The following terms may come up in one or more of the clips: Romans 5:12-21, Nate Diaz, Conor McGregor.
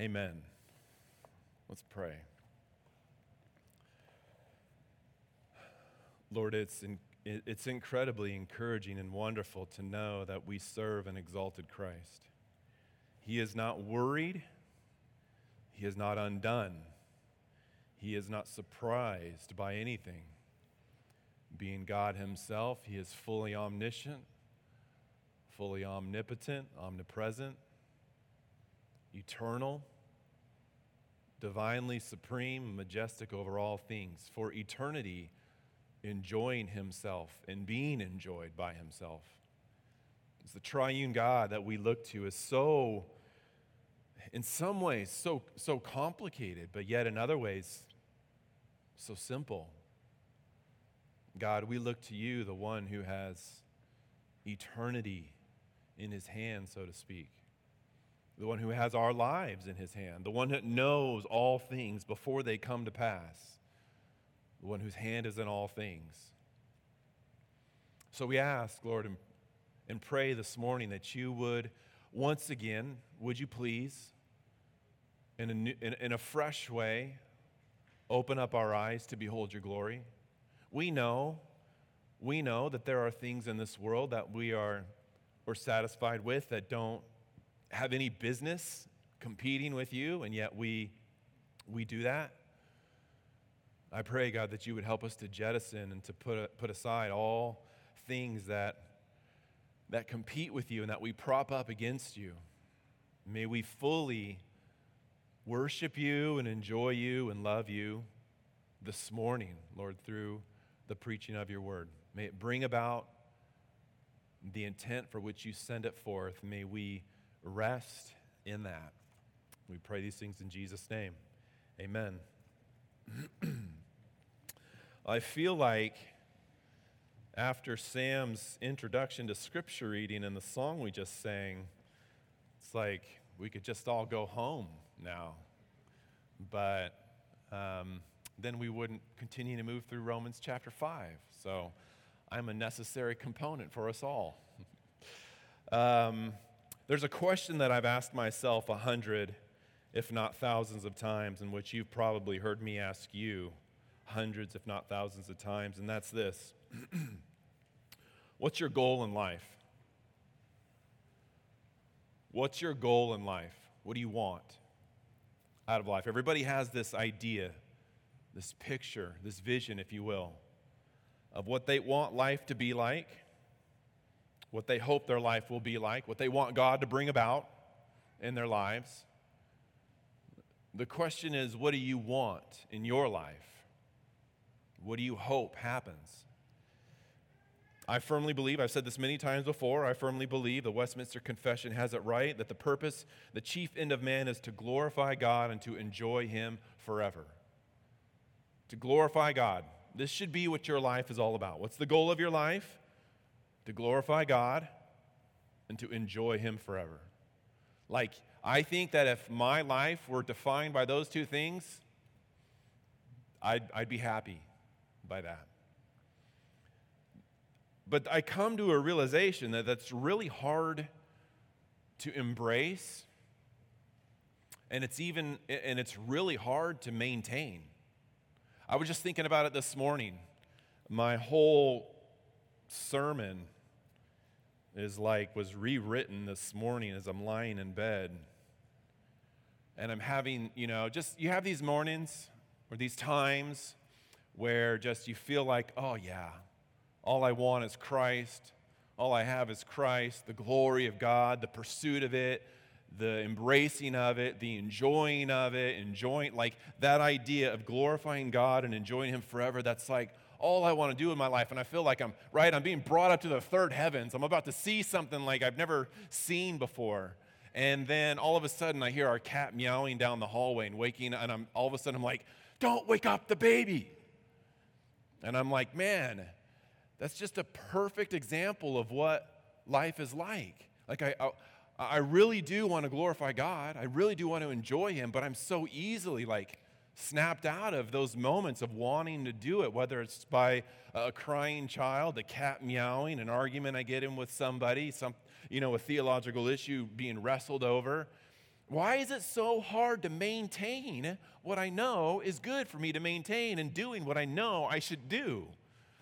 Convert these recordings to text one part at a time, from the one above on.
Amen. Let's pray. Lord, it's incredibly encouraging and wonderful to know that we serve an exalted Christ. He is not worried. He is not undone. He is not surprised by anything. Being God himself, he is fully omniscient, fully omnipotent, omnipresent, eternal, divinely supreme, majestic over all things, for eternity enjoying himself and being enjoyed by himself. It's the triune God that we look to is so, in some ways, so complicated, but yet in other ways, so simple. God, we look to you, the one who has eternity in his hand, so to speak. The one who has our lives in his hand. The one that knows all things before they come to pass. The one whose hand is in all things. So we ask, Lord, and pray this morning that you would, once again, would you please, in a fresh way, open up our eyes to behold your glory. We know that there are things in this world that we're satisfied with that don't have any business competing with you, and yet we do that. I pray, God, that you would help us to jettison and to put aside all things that compete with you and that we prop up against you. May we fully worship you and enjoy you and love you this morning, Lord, through the preaching of your word. May it bring about the intent for which you send it forth. May we rest in that. We pray these things in Jesus' name. Amen. I feel like after Sam's introduction to scripture reading and the song we just sang, it's like we could just all go home now. But then we wouldn't continue to move through Romans chapter 5. So I'm a necessary component for us all. There's a question that I've asked myself 100, if not thousands of times, and which you've probably heard me ask you hundreds, if not thousands of times, and that's this. What's your goal in life? What's your goal in life? What do you want out of life? Everybody has this idea, this picture, this vision, if you will, of what they want life to be like, what they hope their life will be like, what they want God to bring about in their lives. The question is, what do you want in your life? What do you hope happens? I firmly believe, I've said this many times before, I firmly believe the Westminster Confession has it right, that the purpose, the chief end of man is to glorify God and to enjoy him forever. To glorify God. This should be what your life is all about. What's the goal of your life? To glorify God and to enjoy him forever. Like, I think that if my life were defined by those two things, I'd be happy by that. But I come to a realization that that's really hard to embrace, and it's really hard to maintain. I was just thinking about it this morning. My whole sermon was rewritten this morning as I'm lying in bed. And I'm having, you have these mornings or these times where just you feel like, oh yeah, all I want is Christ. All I have is Christ, the glory of God, the pursuit of it, the embracing of it, the enjoying of it, that idea of glorifying God and enjoying him forever, that's like all I want to do in my life. And I feel like I'm being brought up to the third heavens. I'm about to see something like I've never seen before. And then all of a sudden I hear our cat meowing down the hallway and waking, and I'm like, don't wake up the baby. And I'm like, man, that's just a perfect example of what life is like. Like I really do want to glorify God. I really do want to enjoy him, but I'm so easily snapped out of those moments of wanting to do it, whether it's by a crying child, a cat meowing, an argument I get in with somebody, a theological issue being wrestled over, Why is it so hard to maintain what I know is good for me to maintain and doing what I know I should do?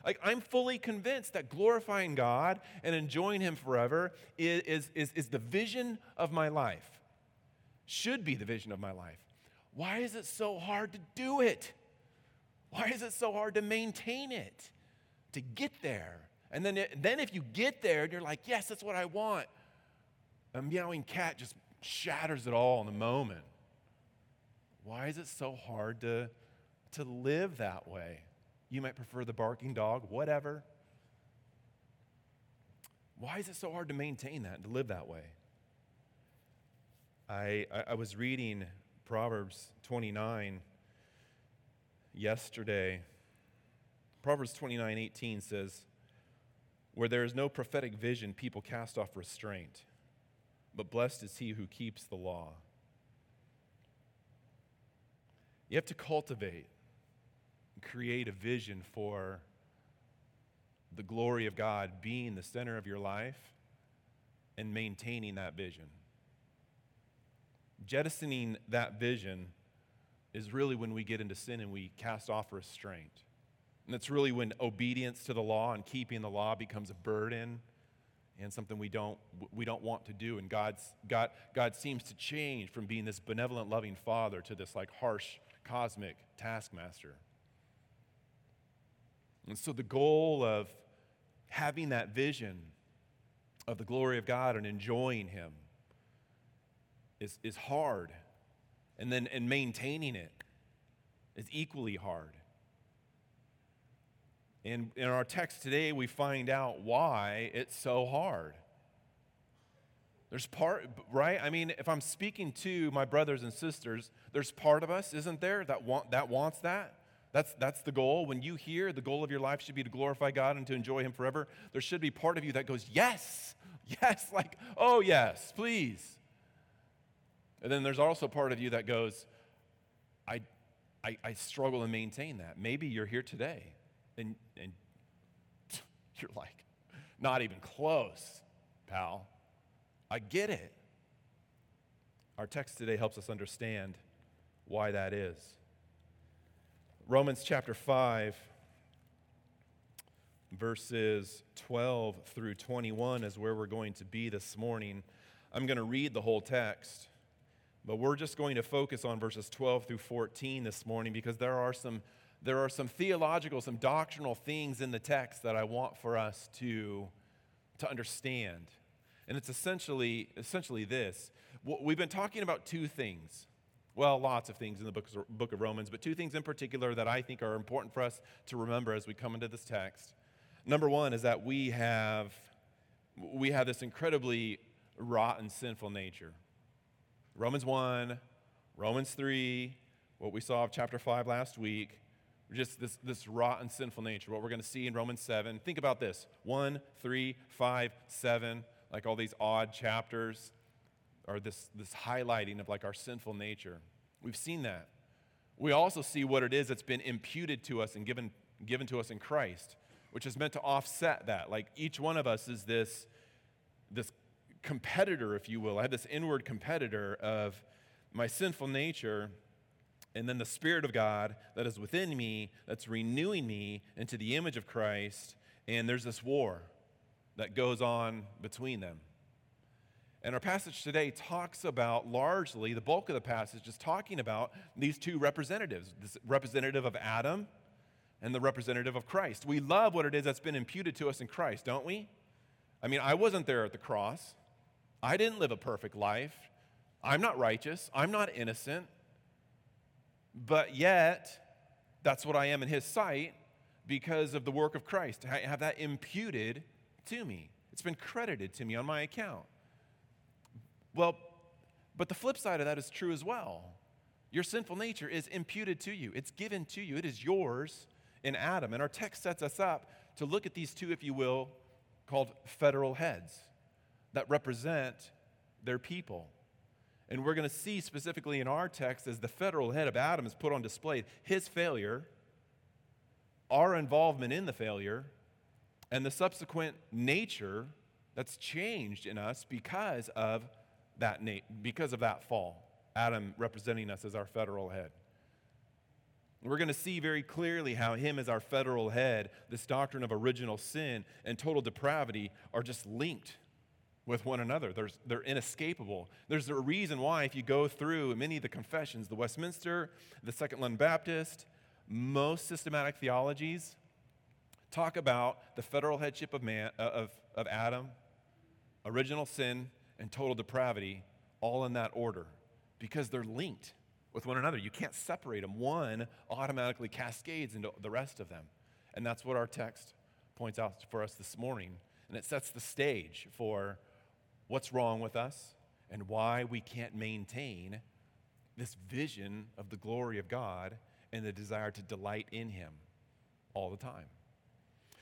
Like, I'm fully convinced that glorifying God and enjoying Him forever is the vision of my life, should be the vision of my life. Why is it so hard to do it? Why is it so hard to maintain it, to get there? And then if you get there and you're like, yes, that's what I want, a meowing cat just shatters it all in the moment. Why is it so hard to live that way? You might prefer the barking dog, whatever. Why is it so hard to maintain that and to live that way? I was reading Proverbs 29 yesterday. Proverbs 29:18 says, "Where there is no prophetic vision, people cast off restraint. But blessed is he who keeps the law." You have to cultivate and create a vision for the glory of God being the center of your life and maintaining that vision. Jettisoning that vision is really when we get into sin and we cast off restraint. And that's really when obedience to the law and keeping the law becomes a burden and something we don't want to do. And God seems to change from being this benevolent, loving father to this like harsh, cosmic taskmaster. And so the goal of having that vision of the glory of God and enjoying Him is hard. And maintaining it is equally hard. And in our text today, we find out why it's so hard. There's part, right? I mean, if I'm speaking to my brothers and sisters, there's part of us, isn't there, that wants that? That's the goal. When you hear the goal of your life should be to glorify God and to enjoy Him forever, there should be part of you that goes, yes, like, oh yes, please. And then there's also part of you that goes, I struggle to maintain that. Maybe you're here today, and you're like, not even close, pal. I get it. Our text today helps us understand why that is. Romans chapter 5, verses 12 through 21 is where we're going to be this morning. I'm going to read the whole text, but we're just going to focus on verses 12 through 14 this morning because there are some theological, some doctrinal things in the text that I want for us to understand. And it's essentially this. We've been talking about two things. Well, lots of things in the book of Romans, but two things in particular that I think are important for us to remember as we come into this text. Number one is that we have this incredibly rotten, sinful nature. Romans 1, Romans 3, what we saw of chapter 5 last week, just this rotten, sinful nature, what we're going to see in Romans 7. Think about this, 1, 3, 5, 7, like all these odd chapters, or this highlighting of like our sinful nature. We've seen that. We also see what it is that's been imputed to us and given to us in Christ, which is meant to offset that. Like each one of us is this competitor, if you will. I have this inward competitor of my sinful nature and then the Spirit of God that is within me, that's renewing me into the image of Christ, and there's this war that goes on between them. And our passage today talks about largely, the bulk of the passage is talking about these two representatives, this representative of Adam and the representative of Christ. We love what it is that's been imputed to us in Christ, don't we? I mean, I wasn't there at the cross. I didn't live a perfect life. I'm not righteous. I'm not innocent. But yet, that's what I am in His sight because of the work of Christ. I have that imputed to me. It's been credited to me on my account. Well, but the flip side of that is true as well. Your sinful nature is imputed to you. It's given to you. It is yours in Adam. And our text sets us up to look at these two, if you will, called federal heads that represent their people. And we're going to see specifically in our text as the federal head of Adam is put on display, his failure, our involvement in the failure, and the subsequent nature that's changed in us because of because of that fall. Adam representing us as our federal head. We're going to see very clearly how him as our federal head, this doctrine of original sin and total depravity are just linked with one another. They're inescapable. There's a reason why, if you go through many of the confessions, the Westminster, the Second London Baptist, most systematic theologies talk about the federal headship of man, of Adam, original sin, and total depravity, all in that order, because they're linked with one another. You can't separate them. One automatically cascades into the rest of them. And that's what our text points out for us this morning. And it sets the stage for what's wrong with us and why we can't maintain this vision of the glory of God and the desire to delight in him all the time.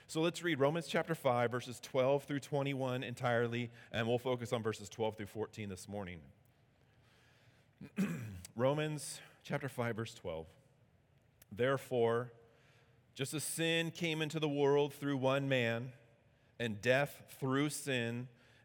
So let's read Romans chapter 5, verses 12 through 21 entirely, and we'll focus on verses 12 through 14 this morning. Romans chapter 5, verse 12. Therefore, just as sin came into the world through one man, and death through sin,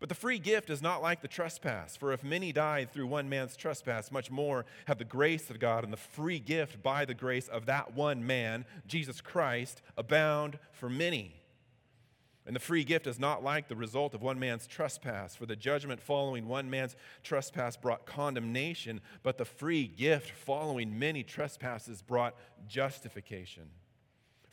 But the free gift is not like the trespass, for if many died through one man's trespass, much more have the grace of God and the free gift by the grace of that one man, Jesus Christ, abound for many. And the free gift is not like the result of one man's trespass, for the judgment following one man's trespass brought condemnation, but the free gift following many trespasses brought justification.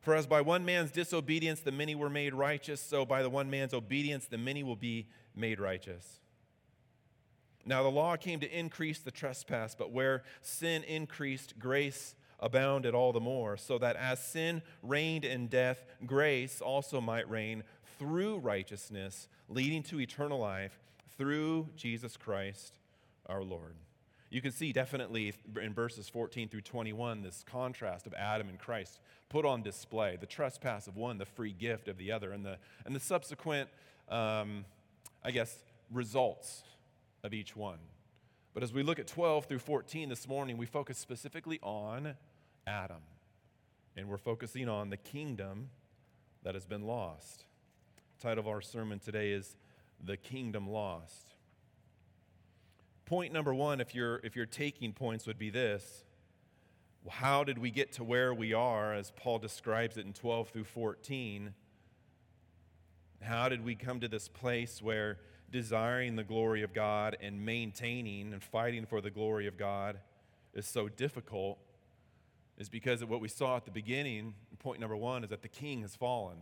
For as by one man's disobedience the many were made righteous, so by the one man's obedience the many will be made righteous. Now the law came to increase the trespass, but where sin increased, grace abounded all the more, so that as sin reigned in death, grace also might reign through righteousness, leading to eternal life, through Jesus Christ our Lord. You can see definitely in verses 14 through 21 this contrast of Adam and Christ put on display, the trespass of one, the free gift of the other, and the subsequent, results of each one. But as we look at 12 through 14 this morning, we focus specifically on Adam, and we're focusing on the kingdom that has been lost. The title of our sermon today is The Kingdom Lost. Point number one, if you're taking points, would be this. How did we get to where we are, as Paul describes it in 12 through 14? How did we come to this place where desiring the glory of God and maintaining and fighting for the glory of God is so difficult? Is because of what we saw at the beginning. Point number one is that the king has fallen.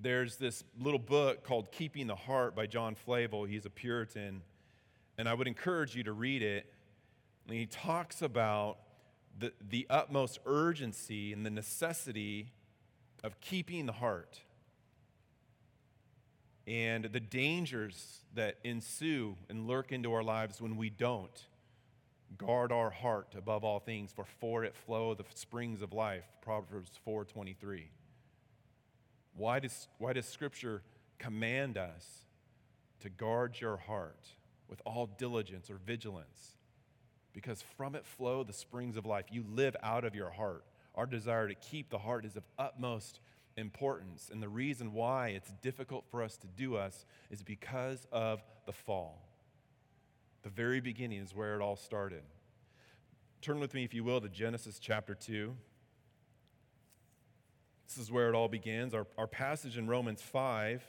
There's this little book called Keeping the Heart by John Flavel. He's a Puritan, and I would encourage you to read it. And he talks about the utmost urgency and the necessity of keeping the heart and the dangers that ensue and lurk into our lives when we don't guard our heart above all things, for it flow the springs of life, Proverbs 4:23. Why does Scripture command us to guard your heart with all diligence or vigilance? Because from it flow the springs of life. You live out of your heart. Our desire to keep the heart is of utmost importance. And the reason why it's difficult for us to do us is because of the fall. The very beginning is where it all started. Turn with me, if you will, to Genesis chapter 2. This is where it all begins. Our passage in Romans 5,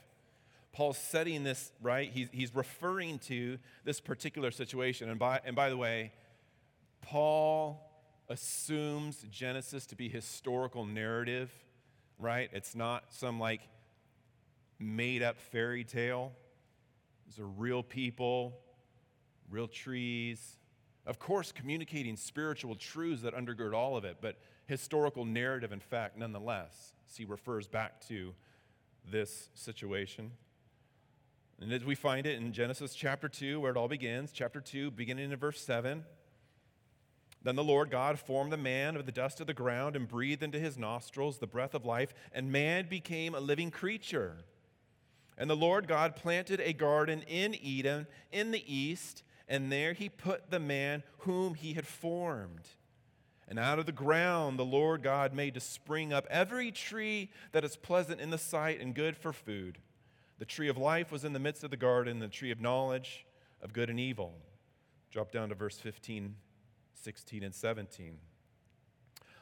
Paul's setting this, right? He's referring to this particular situation. And by the way, Paul assumes Genesis to be historical narrative, right? It's not some made-up fairy tale. These are real people, real trees. Of course, communicating spiritual truths that undergird all of it, but historical narrative, in fact, nonetheless, see, refers back to this situation. And as we find it in Genesis chapter 2, where it all begins, chapter 2, beginning in verse 7, "Then the Lord God formed the man of the dust of the ground and breathed into his nostrils the breath of life, and man became a living creature. And the Lord God planted a garden in Eden in the east, and there he put the man whom he had formed. And out of the ground the Lord God made to spring up every tree that is pleasant in the sight and good for food. The tree of life was in the midst of the garden, the tree of knowledge of good and evil." Drop down to verse 15, 16, and 17.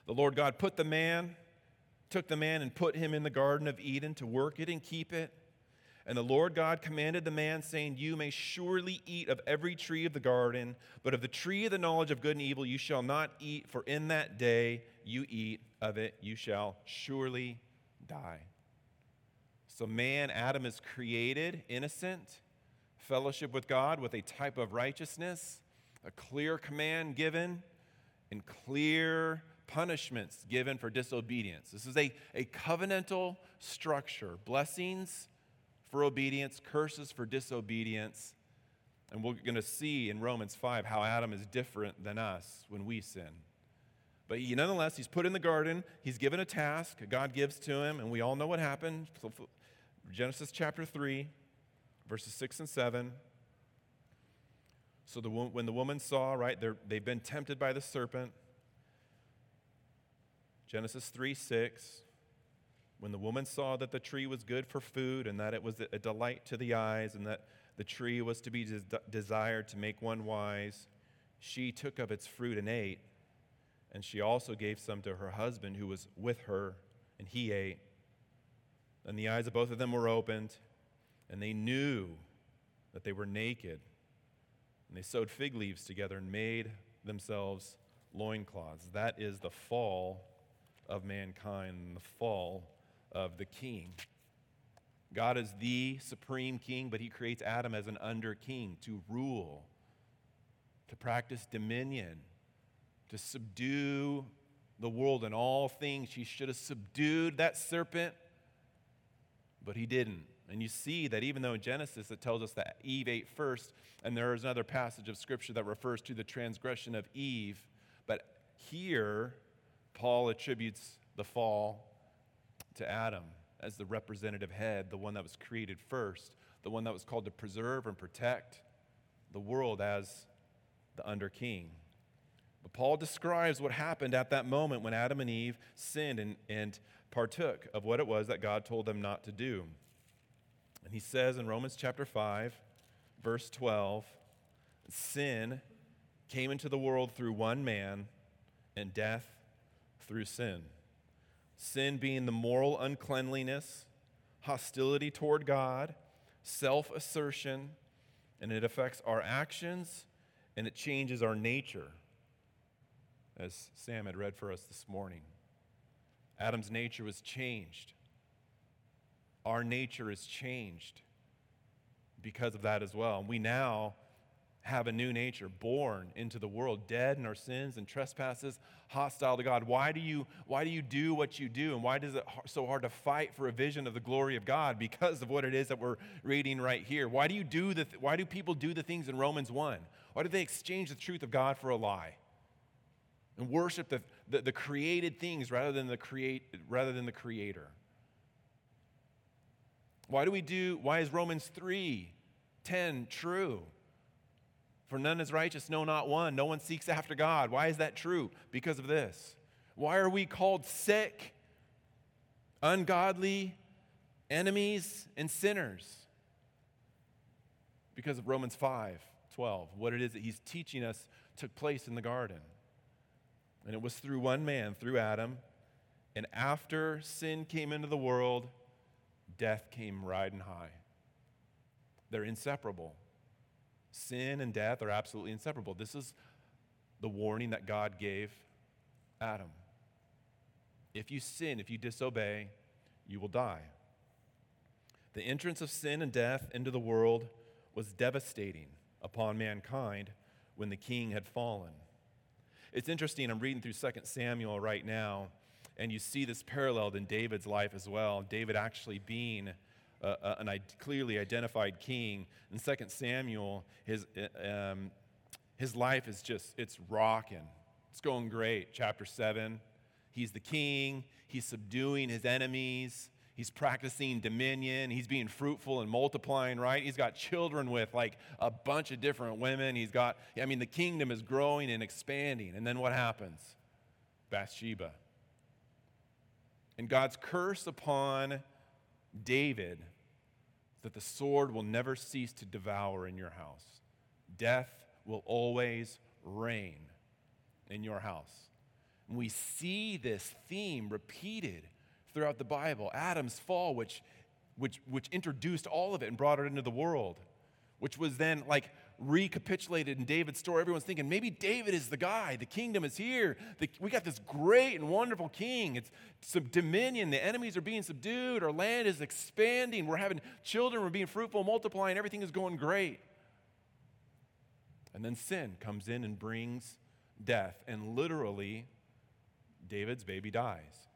"The Lord God took the man and put him in the garden of Eden to work it and keep it. And the Lord God commanded the man, saying, 'You may surely eat of every tree of the garden, but of the tree of the knowledge of good and evil you shall not eat, for in that day you eat of it, you shall surely die.'" So man, Adam, is created innocent, fellowship with God with a type of righteousness, a clear command given, and clear punishments given for disobedience. This is a covenantal structure, blessings for obedience, curses for disobedience. And we're going to see in Romans 5 how Adam is different than us when we sin. But nonetheless, he's put in the garden. He's given a task God gives to him, and we all know what happened. Genesis chapter 3, verses 6 and 7. So when the woman saw, right, they've been tempted by the serpent. Genesis 3, 6. "When the woman saw that the tree was good for food and that it was a delight to the eyes and that the tree was to be desired to make one wise, she took of its fruit and ate. And she also gave some to her husband who was with her, and he ate. And the eyes of both of them were opened, and they knew that they were naked. And they sewed fig leaves together and made themselves loincloths." That is the fall of mankind, the fall of the king. God is the supreme king, but he creates Adam as an under king to rule, to practice dominion, to subdue the world and all things. He should have subdued that serpent, but he didn't. And you see that even though in Genesis it tells us that Eve ate first, and there is another passage of Scripture that refers to the transgression of Eve, but here Paul attributes the fall to Adam as the representative head, the one that was created first, the one that was called to preserve and protect the world as the under king. But Paul describes what happened at that moment when Adam and Eve sinned and partook of what it was that God told them not to do. And he says in Romans chapter 5, verse 12, "Sin came into the world through one man, and death through sin. Sin being the moral uncleanliness, hostility toward God, self-assertion, and it affects our actions, and it changes our nature," as Sam had read for us this morning. Adam's nature was changed. Our nature is changed because of that as well. And we now have a new nature, born into the world, dead in our sins and trespasses, hostile to God. Why do you do what you do? And why is it so hard to fight for a vision of the glory of God? Because of what it is that we're reading right here. Why do people do the things in Romans 1? Why do they exchange the truth of God for a lie and worship the created things rather than the Creator? Why is Romans 3:10 true? "For none is righteous, no, not one. No one seeks after God." Why is that true? Because of this. Why are we called sick, ungodly, enemies, and sinners? Because of Romans 5:12, what it is that he's teaching us took place in the garden. And it was through one man, through Adam. And after sin came into the world, death came riding high. They're inseparable. Sin and death are absolutely inseparable. This is the warning that God gave Adam. If you sin, if you disobey, you will die. The entrance of sin and death into the world was devastating upon mankind when the king had fallen. It's interesting, I'm reading through 2 Samuel right now, and you see this paralleled in David's life as well. David actually being a clearly identified king. In 2 Samuel, his life is just, it's rocking. It's going great. Chapter 7, he's the king. He's subduing his enemies. He's practicing dominion. He's being fruitful and multiplying, right? He's got children with like a bunch of different women. He's got, I mean, the kingdom is growing and expanding. And then what happens? Bathsheba. And God's curse upon David is that the sword will never cease to devour in your house. Death will always reign in your house. And we see this theme repeated throughout the Bible. Adam's fall, which introduced all of it and brought it into the world, which was then like recapitulated in David's story. Everyone's thinking, maybe David is the guy. The kingdom is here. We got this great and wonderful king. It's some dominion. The enemies are being subdued. Our land is expanding. We're having children. We're being fruitful, multiplying. Everything is going great. And then sin comes in and brings death. And literally, David's baby dies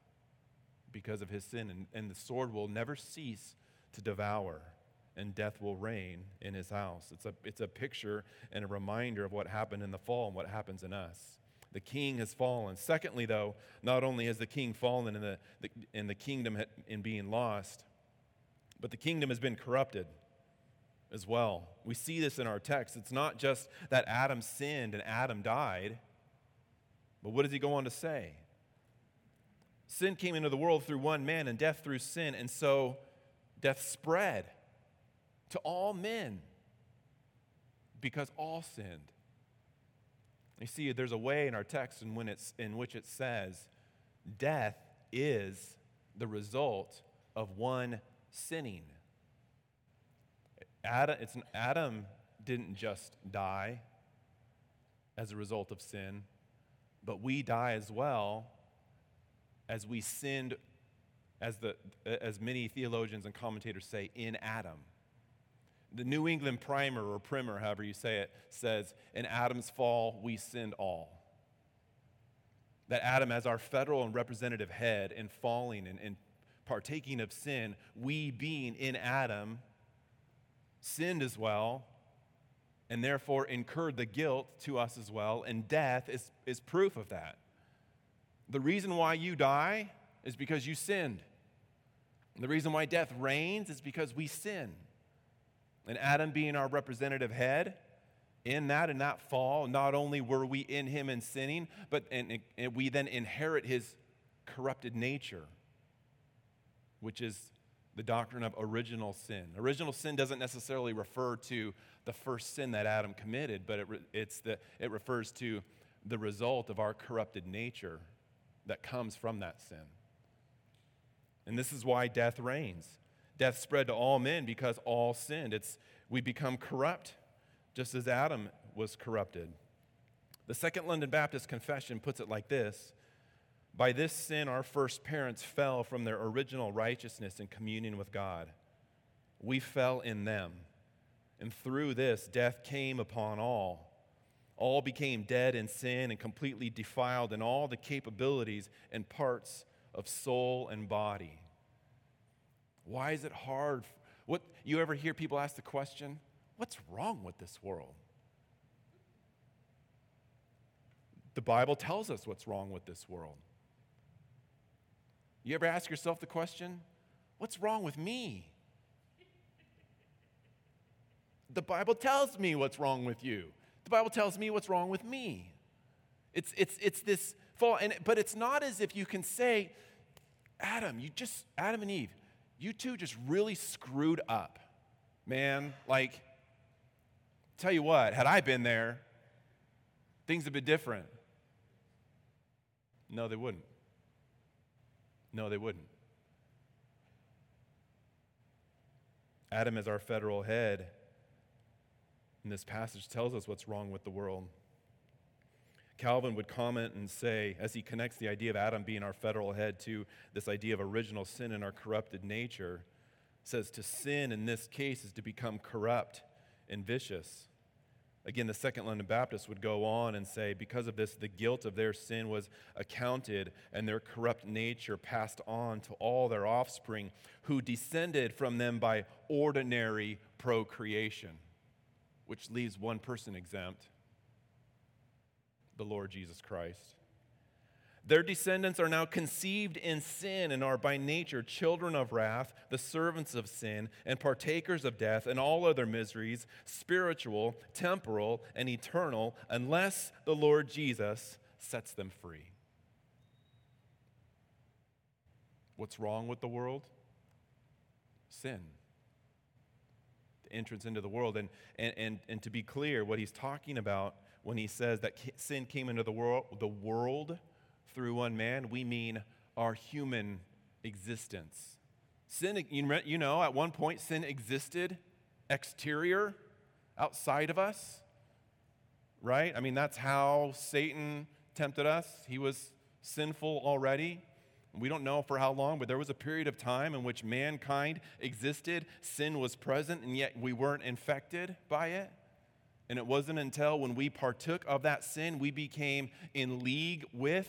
because of his sin, and the sword will never cease to devour, and death will reign in his house. It's a picture and a reminder of what happened in the fall and what happens in us. The king has fallen. Secondly, though, not only has the king fallen and the kingdom in being lost, but the kingdom has been corrupted as well. We see this in our text. It's not just that Adam sinned and Adam died, but what does he go on to say? Sin came into the world through one man, and death through sin, and so death spread to all men because all sinned. You see, there's a way in our text in which it says death is the result of one sinning. Adam didn't just die as a result of sin, but we die as well as we sinned, as many theologians and commentators say, in Adam. The New England Primer, however you say it, says, in Adam's fall, we sinned all. That Adam, as our federal and representative head, in falling and partaking of sin, we being in Adam, sinned as well, and therefore incurred the guilt to us as well, and death is proof of that. The reason why you die is because you sinned. And the reason why death reigns is because we sin. And Adam being our representative head, in that fall, not only were we in him and sinning, but we then inherit his corrupted nature, which is the doctrine of original sin. Original sin doesn't necessarily refer to the first sin that Adam committed, but it refers to the result of our corrupted nature that comes from that sin. And this is why death reigns. Death spread to all men because all sinned. We become corrupt just as Adam was corrupted. The Second London Baptist Confession puts it like this: by this sin our first parents fell from their original righteousness and communion with God. We fell in them, and through this death came upon all. All became dead in sin and completely defiled in all the capabilities and parts of soul and body. Why is it hard? What you ever hear people ask the question, what's wrong with this world? The Bible tells us what's wrong with this world. You ever ask yourself the question, what's wrong with me? The Bible tells me what's wrong with you. The Bible tells me what's wrong with me. It's this fall, but it's not as if you can say, Adam and Eve, you two just really screwed up, man. Like, tell you what, had I been there, things have been different. No, they wouldn't. Adam is our federal head. And this passage tells us what's wrong with the world. Calvin would comment and say, as he connects the idea of Adam being our federal head to this idea of original sin and our corrupted nature, says to sin in this case is to become corrupt and vicious. Again, the Second London Baptists would go on and say, because of this, the guilt of their sin was accounted and their corrupt nature passed on to all their offspring who descended from them by ordinary procreation, which leaves one person exempt, the Lord Jesus Christ. Their descendants are now conceived in sin and are by nature children of wrath, the servants of sin, and partakers of death and all other miseries, spiritual, temporal, and eternal, unless the Lord Jesus sets them free. What's wrong with the world? Sin. The entrance into the world. And to be clear, what he's talking about when he says that sin came into the world through one man, we mean our human existence. Sin, you know, at one point sin existed exterior, outside of us, right? I mean, that's how Satan tempted us. He was sinful already. We don't know for how long, but there was a period of time in which mankind existed, sin was present, and yet we weren't infected by it. And it wasn't until when we partook of that sin, we became in league with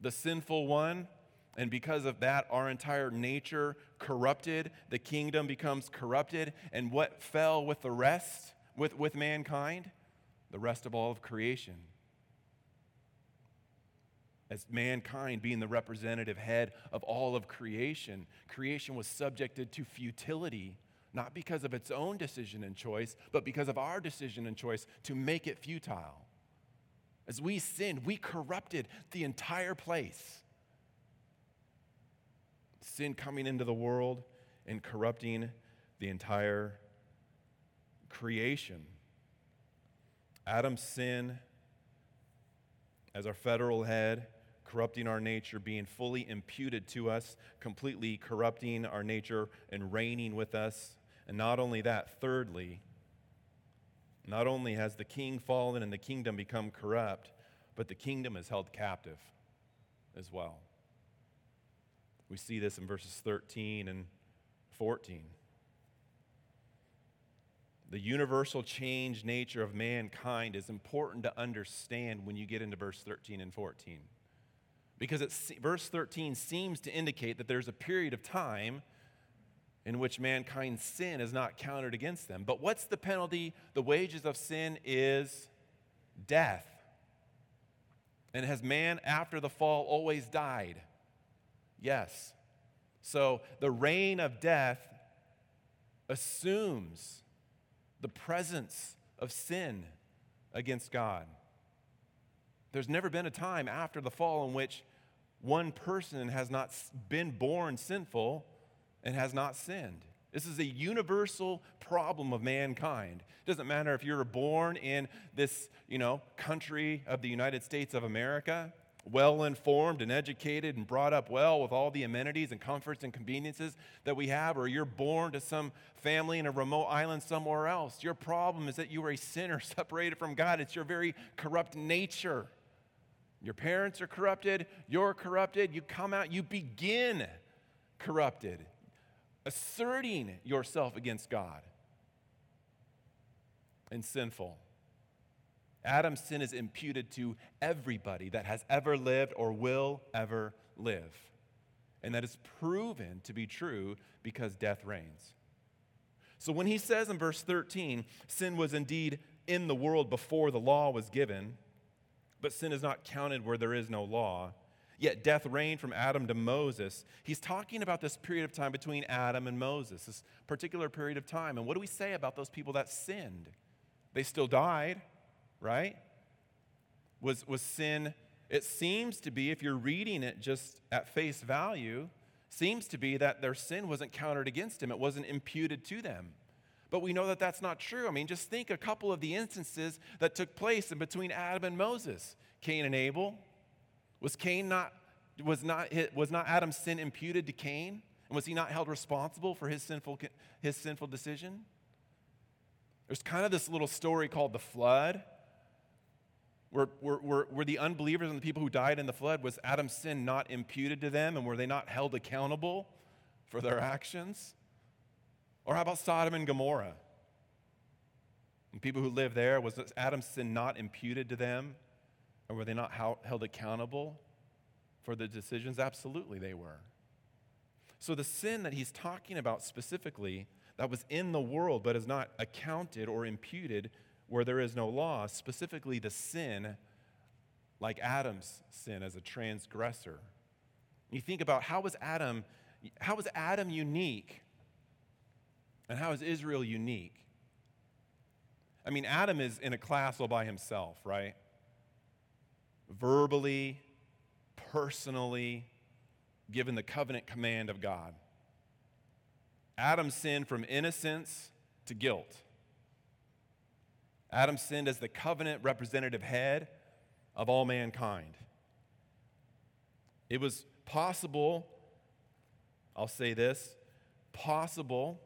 the sinful one, and because of that, our entire nature corrupted, the kingdom becomes corrupted, and what fell with the rest, with mankind? The rest of all of creation. As mankind being the representative head of all of creation, creation was subjected to futility, not because of its own decision and choice, but because of our decision and choice to make it futile. As we sinned, we corrupted the entire place. Sin coming into the world and corrupting the entire creation. Adam's sin, as our federal head, corrupting our nature, being fully imputed to us, completely corrupting our nature and reigning with us. And not only that, thirdly, not only has the king fallen and the kingdom become corrupt, but the kingdom is held captive as well. We see this in verses 13 and 14. The universal change nature of mankind is important to understand when you get into verse 13 and 14. Because verse 13 seems to indicate that there's a period of time in which mankind's sin is not counted against them. But what's the penalty? The wages of sin is death. And has man after the fall always died? Yes. So the reign of death assumes the presence of sin against God. There's never been a time after the fall in which one person has not been born sinful and has not sinned. This is a universal problem of mankind. It doesn't matter if you're born in this, country of the United States of America, well-informed and educated and brought up well with all the amenities and comforts and conveniences that we have, or you're born to some family in a remote island somewhere else. Your problem is that you are a sinner separated from God. It's your very corrupt nature. Your parents are corrupted. You're corrupted. You come out. You begin corrupted, asserting yourself against God and sinful. Adam's sin is imputed to everybody that has ever lived or will ever live. And that is proven to be true because death reigns. So when he says in verse 13, sin was indeed in the world before the law was given, but sin is not counted where there is no law, yet death reigned from Adam to Moses. He's talking about this period of time between Adam and Moses, this particular period of time. And what do we say about those people that sinned? They still died, right? Was sin, it seems to be, if you're reading it just at face value, seems to be that their sin wasn't counted against them. It wasn't imputed to them. But we know that that's not true. I mean, just think a couple of the instances that took place in between Adam and Moses. Cain and Abel. Was not Adam's sin imputed to Cain? And was he not held responsible for his sinful decision? There's kind of this little story called the flood, where the unbelievers and the people who died in the flood, was Adam's sin not imputed to them, and were they not held accountable for their actions? Or how about Sodom and Gomorrah? And people who lived there, was Adam's sin not imputed to them? Or were they not held accountable for the decisions? Absolutely they were. So the sin that he's talking about specifically that was in the world but is not accounted or imputed where there is no law, specifically the sin like Adam's sin as a transgressor. You think about how was Adam unique? And how is Israel unique? I mean, Adam is in a class all by himself, right? Verbally, personally, given the covenant command of God. Adam sinned from innocence to guilt. Adam sinned as the covenant representative head of all mankind. It was possible, I'll say this, possible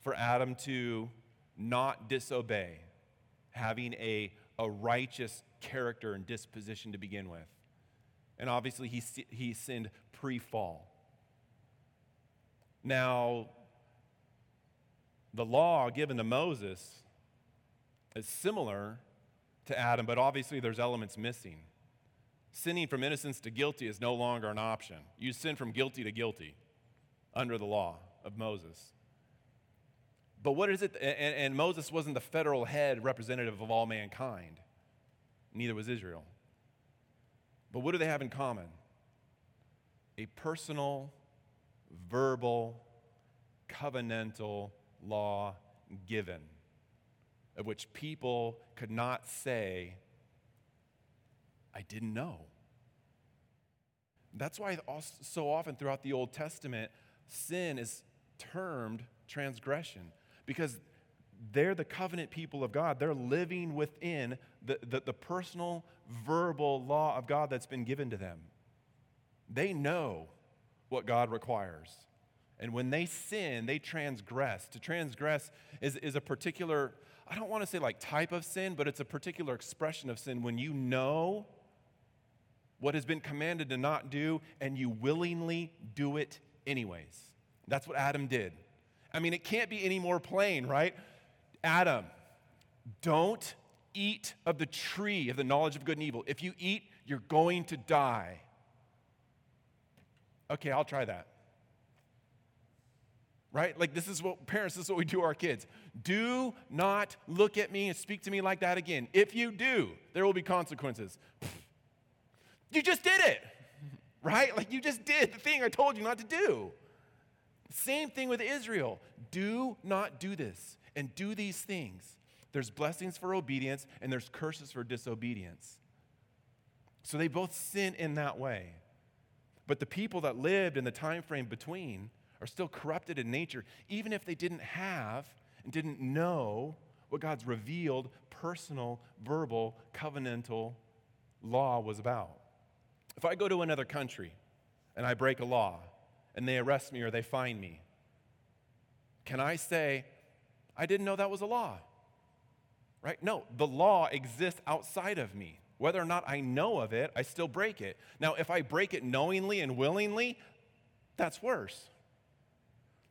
for Adam to not disobey, having a righteous character and disposition to begin with. And obviously he sinned pre-fall. Now, the law given to Moses is similar to Adam, but obviously there's elements missing. Sinning from innocence to guilty is no longer an option. You sin from guilty to guilty under the law of Moses. But what is it? And Moses wasn't the federal head representative of all mankind. Neither was Israel. But what do they have in common? A personal, verbal, covenantal law given, of which people could not say, I didn't know. That's why so often throughout the Old Testament, sin is termed transgression, because they're the covenant people of God. They're living within the personal, verbal law of God that's been given to them. They know what God requires. And when they sin, they transgress. To transgress is a particular, I don't want to say like type of sin, but it's a particular expression of sin when you know what has been commanded to not do and you willingly do it anyways. That's what Adam did. I mean, it can't be any more plain, right? Adam, don't eat of the tree of the knowledge of good and evil. If you eat, you're going to die. Okay, I'll try that. Right? Like, this is what parents, this is what we do to our kids. Do not look at me and speak to me like that again. If you do, there will be consequences. You just did it, right? Like, you just did the thing I told you not to do. Same thing with Israel. Do not do this and do these things. There's blessings for obedience and there's curses for disobedience. So they both sin in that way. But the people that lived in the time frame between are still corrupted in nature, even if they didn't have and didn't know what God's revealed personal, verbal, covenantal law was about. If I go to another country and I break a law and they arrest me or they fine me, can I say, I didn't know that was a law? Right? No, the law exists outside of me. Whether or not I know of it, I still break it. Now, if I break it knowingly and willingly, that's worse.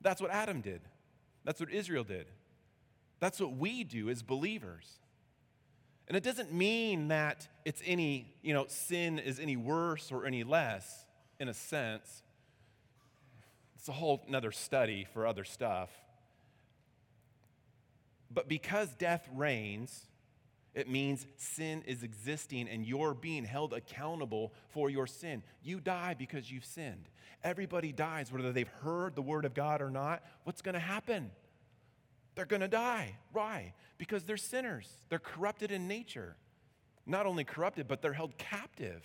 That's what Adam did. That's what Israel did. That's what we do as believers. And it doesn't mean that it's any, you know, sin is any worse or any less, in a sense. It's a whole nother study for other stuff. But because death reigns, it means sin is existing and you're being held accountable for your sin. You die because you've sinned. Everybody dies, whether they've heard the word of God or not. What's going to happen? They're going to die. Why? Because they're sinners. They're corrupted in nature. Not only corrupted, but they're held captive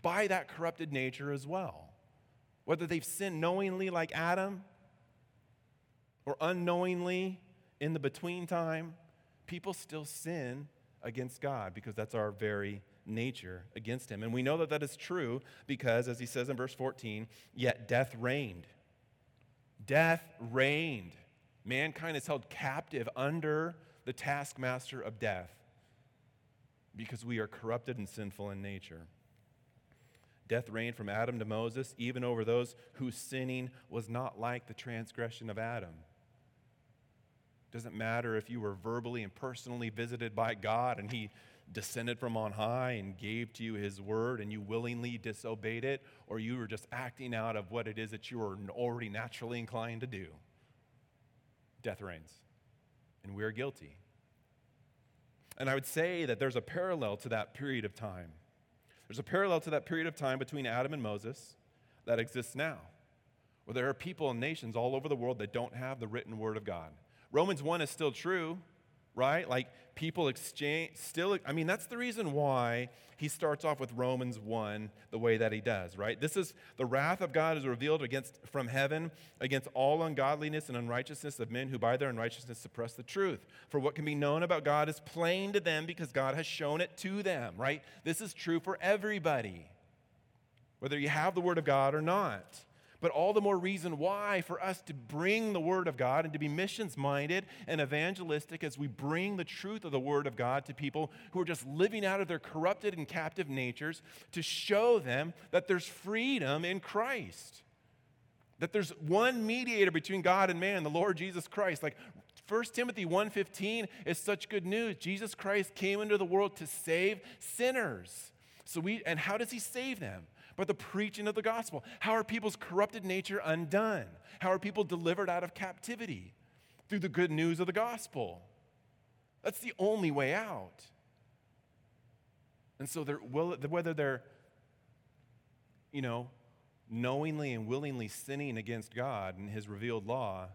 by that corrupted nature as well. Whether they've sinned knowingly like Adam or unknowingly in the between time, people still sin against God because that's our very nature, against him. And we know that that is true because, as he says in verse 14, yet death reigned. Death reigned. Mankind is held captive under the taskmaster of death because we are corrupted and sinful in nature. Death reigned from Adam to Moses, even over those whose sinning was not like the transgression of Adam. Doesn't matter if you were verbally and personally visited by God and he descended from on high and gave to you his word and you willingly disobeyed it, or you were just acting out of what it is that you were already naturally inclined to do. Death reigns, and we're guilty. And I would say that there's a parallel to that period of time. There's a parallel to that period of time between Adam and Moses that exists now, where there are people and nations all over the world that don't have the written word of God. Romans 1 is still true, right? Like people exchange still, I mean, that's the reason why he starts off with Romans 1 the way that he does, right? This is the wrath of God is revealed from heaven against all ungodliness and unrighteousness of men who by their unrighteousness suppress the truth. For what can be known about God is plain to them because God has shown it to them, right? This is true for everybody, whether you have the word of God or not. But all the more reason why for us to bring the word of God and to be missions-minded and evangelistic as we bring the truth of the word of God to people who are just living out of their corrupted and captive natures, to show them that there's freedom in Christ, that there's one mediator between God and man, the Lord Jesus Christ. Like 1 Timothy 1:15 is such good news. Jesus Christ came into the world to save sinners. And how does he save them? But the preaching of the gospel. How are people's corrupted nature undone? How are people delivered out of captivity? Through the good news of the gospel. That's the only way out. And so whether they're, knowingly and willingly sinning against God and his revealed law,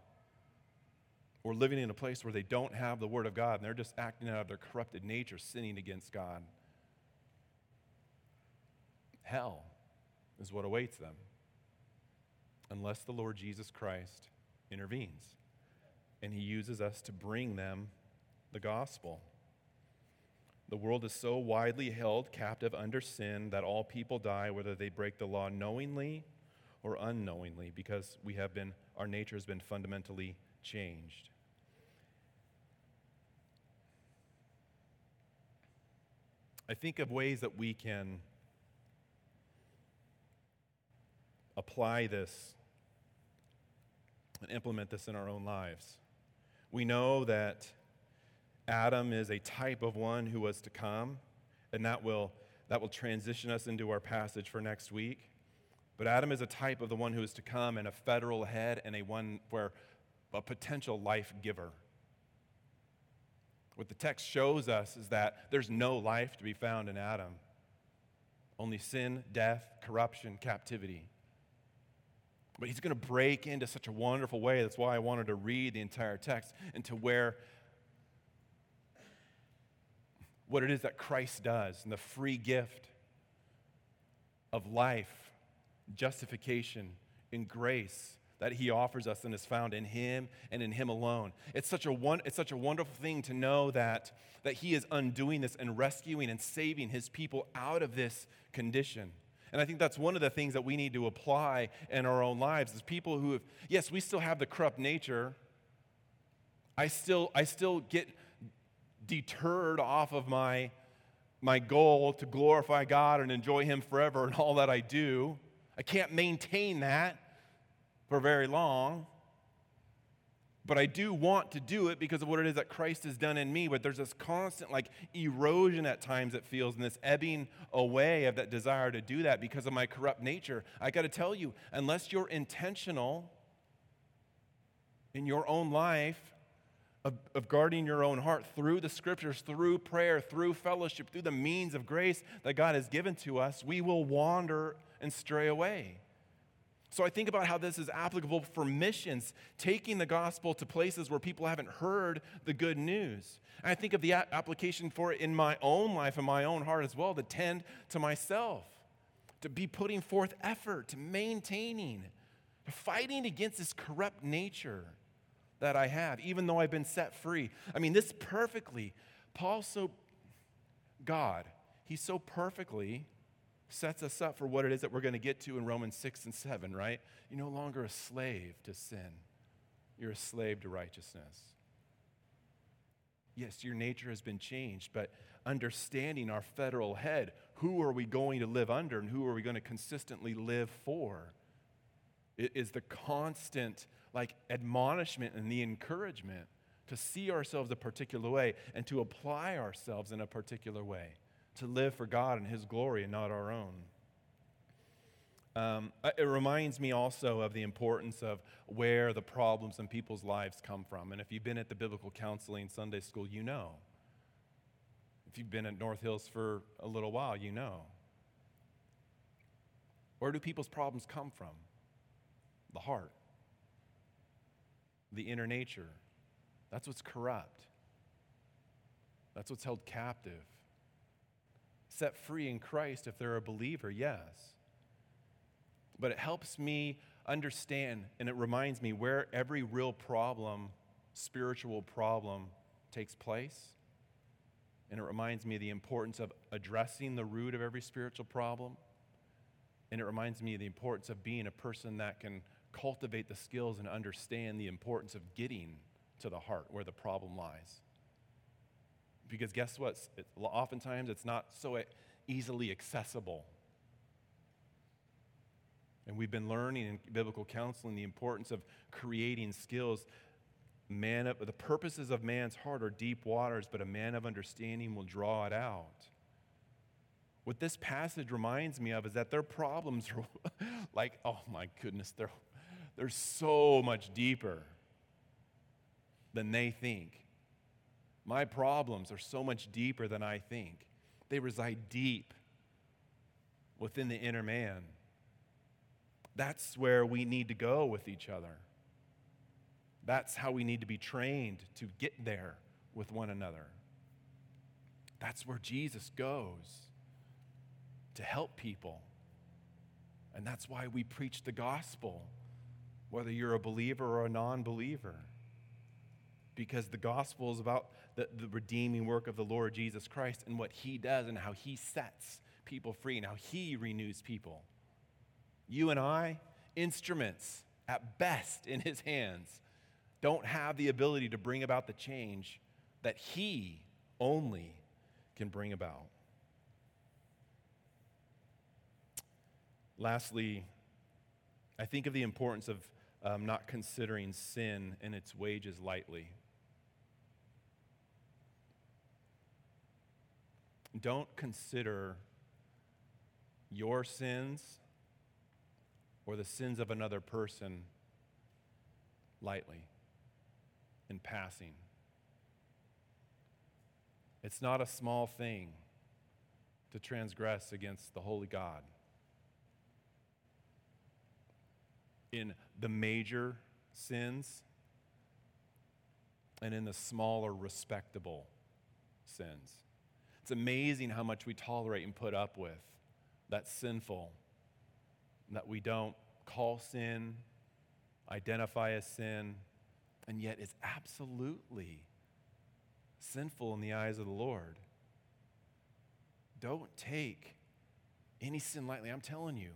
or living in a place where they don't have the word of God and they're just acting out of their corrupted nature, sinning against God, hell is what awaits them unless the Lord Jesus Christ intervenes and he uses us to bring them the gospel. The world is so widely held captive under sin that all people die whether they break the law knowingly or unknowingly because our nature has been fundamentally changed. I think of ways that we can apply this and implement this in our own lives. We know that Adam is a type of one who was to come, and that will transition us into our passage for next week. But Adam is a type of the one who is to come, and a federal head, and a potential life giver. What the text shows us is that there's no life to be found in Adam. Only sin, death, corruption, captivity. But he's going to break into such a wonderful way. That's why I wanted to read the entire text into what it is that Christ does and the free gift of life, justification, and grace that he offers us and is found in him and in him alone. It's such a wonderful thing to know that he is undoing this and rescuing and saving his people out of this condition. And I think that's one of the things that we need to apply in our own lives is people who have, yes, we still have the corrupt nature. I still get deterred off of my goal to glorify God and enjoy him forever in all that I do. I can't maintain that for very long. But I do want to do it because of what it is that Christ has done in me. But there's this constant erosion at times it feels, and this ebbing away of that desire to do that because of my corrupt nature. I got to tell you, unless you're intentional in your own life of guarding your own heart through the scriptures, through prayer, through fellowship, through the means of grace that God has given to us, we will wander and stray away. So I think about how this is applicable for missions, taking the gospel to places where people haven't heard the good news. And I think of the application for it in my own life and my own heart as well, to tend to myself, to be putting forth effort, to maintaining, to fighting against this corrupt nature that I have, even though I've been set free. I mean, this perfectly, he so perfectly sets us up for what it is that we're going to get to in Romans 6 and 7, right? You're no longer a slave to sin. You're a slave to righteousness. Yes, your nature has been changed, but understanding our federal head, who are we going to live under and who are we going to consistently live for? It is the constant admonishment and the encouragement to see ourselves a particular way and to apply ourselves in a particular way, to live for God and His glory and not our own. It reminds me also of the importance of where the problems in people's lives come from. And if you've been at the Biblical Counseling Sunday School, you know. If you've been at North Hills for a little while, you know. Where do people's problems come from? The heart, the inner nature. That's what's corrupt. That's what's held captive. Set free in Christ if they're a believer, yes. But it helps me understand, and it reminds me where every real problem, spiritual problem, takes place. And it reminds me of the importance of addressing the root of every spiritual problem. And it reminds me of the importance of being a person that can cultivate the skills and understand the importance of getting to the heart where the problem lies. Because guess what? Oftentimes it's not so easily accessible. And we've been learning in biblical counseling the importance of creating skills. The purposes of man's heart are deep waters, but a man of understanding will draw it out. What this passage reminds me of is that their problems are like, oh my goodness, they're so much deeper than they think. My problems are so much deeper than I think. They reside deep within the inner man. That's where we need to go with each other. That's how we need to be trained to get there with one another. That's where Jesus goes to help people. And that's why we preach the gospel, whether you're a believer or a non-believer. Because the gospel is about the redeeming work of the Lord Jesus Christ and what He does and how He sets people free and how He renews people. You and I, instruments at best in His hands, don't have the ability to bring about the change that He only can bring about. Lastly, I think of the importance of not considering sin and its wages lightly. Don't consider your sins or the sins of another person lightly in passing. It's not a small thing to transgress against the holy God. In the major sins and in the smaller respectable sins. It's amazing how much we tolerate and put up with that's sinful, that we don't call sin, identify as sin, and yet it's absolutely sinful in the eyes of the Lord. Don't take any sin lightly. I'm telling you,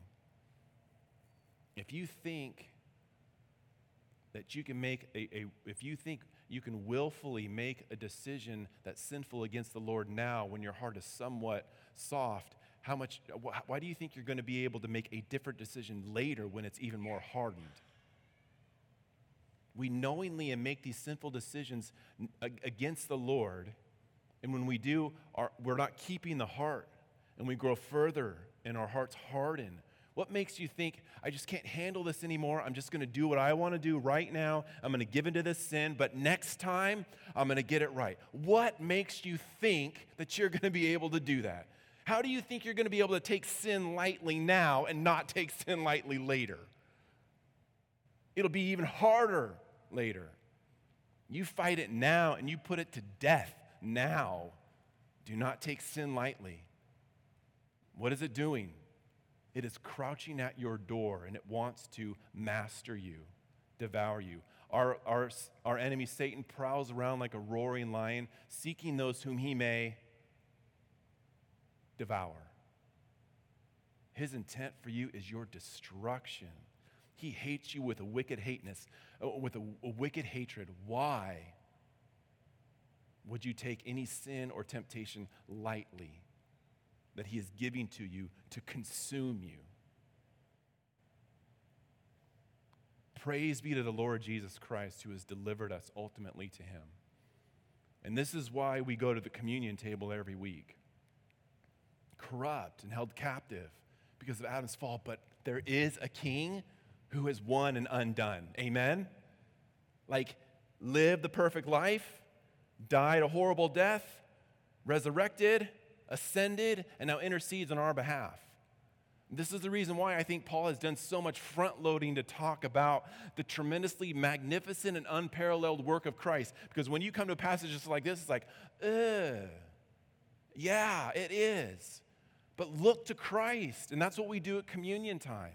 if you think that you can if you think you can willfully make a decision that's sinful against the Lord now when your heart is somewhat soft, why do you think you're going to be able to make a different decision later when it's even more hardened? We knowingly make these sinful decisions against the Lord, and when we do, we're not keeping the heart, and we grow further, and our hearts harden. What makes you think, I just can't handle this anymore, I'm just going to do what I want to do right now, I'm going to give into this sin, but next time, I'm going to get it right? What makes you think that you're going to be able to do that? How do you think you're going to be able to take sin lightly now and not take sin lightly later? It'll be even harder later. You fight it now and you put it to death now. Do not take sin lightly. What is it doing? It is crouching at your door and it wants to master you, devour you. Our enemy Satan prowls around like a roaring lion, seeking those whom he may devour. His intent for you is your destruction. He hates you with a wicked hatred. Why would you take any sin or temptation lightly that he is giving to you to consume you? Praise be to the Lord Jesus Christ, who has delivered us ultimately to him. And this is why we go to the communion table every week. Corrupt and held captive because of Adam's fall, but there is a king who has won and undone. Amen? Like, lived the perfect life, died a horrible death, resurrected, ascended, and now intercedes on our behalf. This is the reason why I think Paul has done so much front-loading to talk about the tremendously magnificent and unparalleled work of Christ. Because when you come to a passage just like this, it's like, yeah, it is. But look to Christ, and that's what we do at communion time.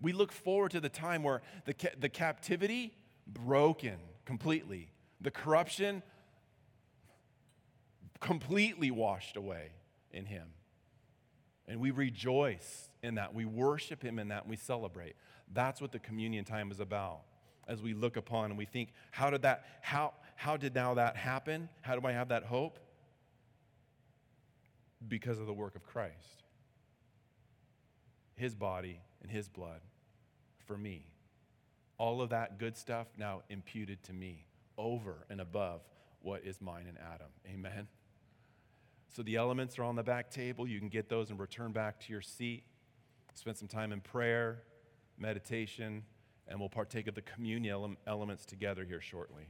We look forward to the time where the captivity, broken completely. The corruption, completely washed away in him. And we rejoice in that. We worship him in that, and we celebrate. That's what the communion time is about. As we look upon and we think, how did that happen? How do I have that hope? Because of the work of Christ. His body and his blood for me. All of that good stuff now imputed to me over and above what is mine in Adam. Amen. So the elements are on the back table. You can get those and return back to your seat. Spend some time in prayer, meditation, and we'll partake of the communion elements together here shortly.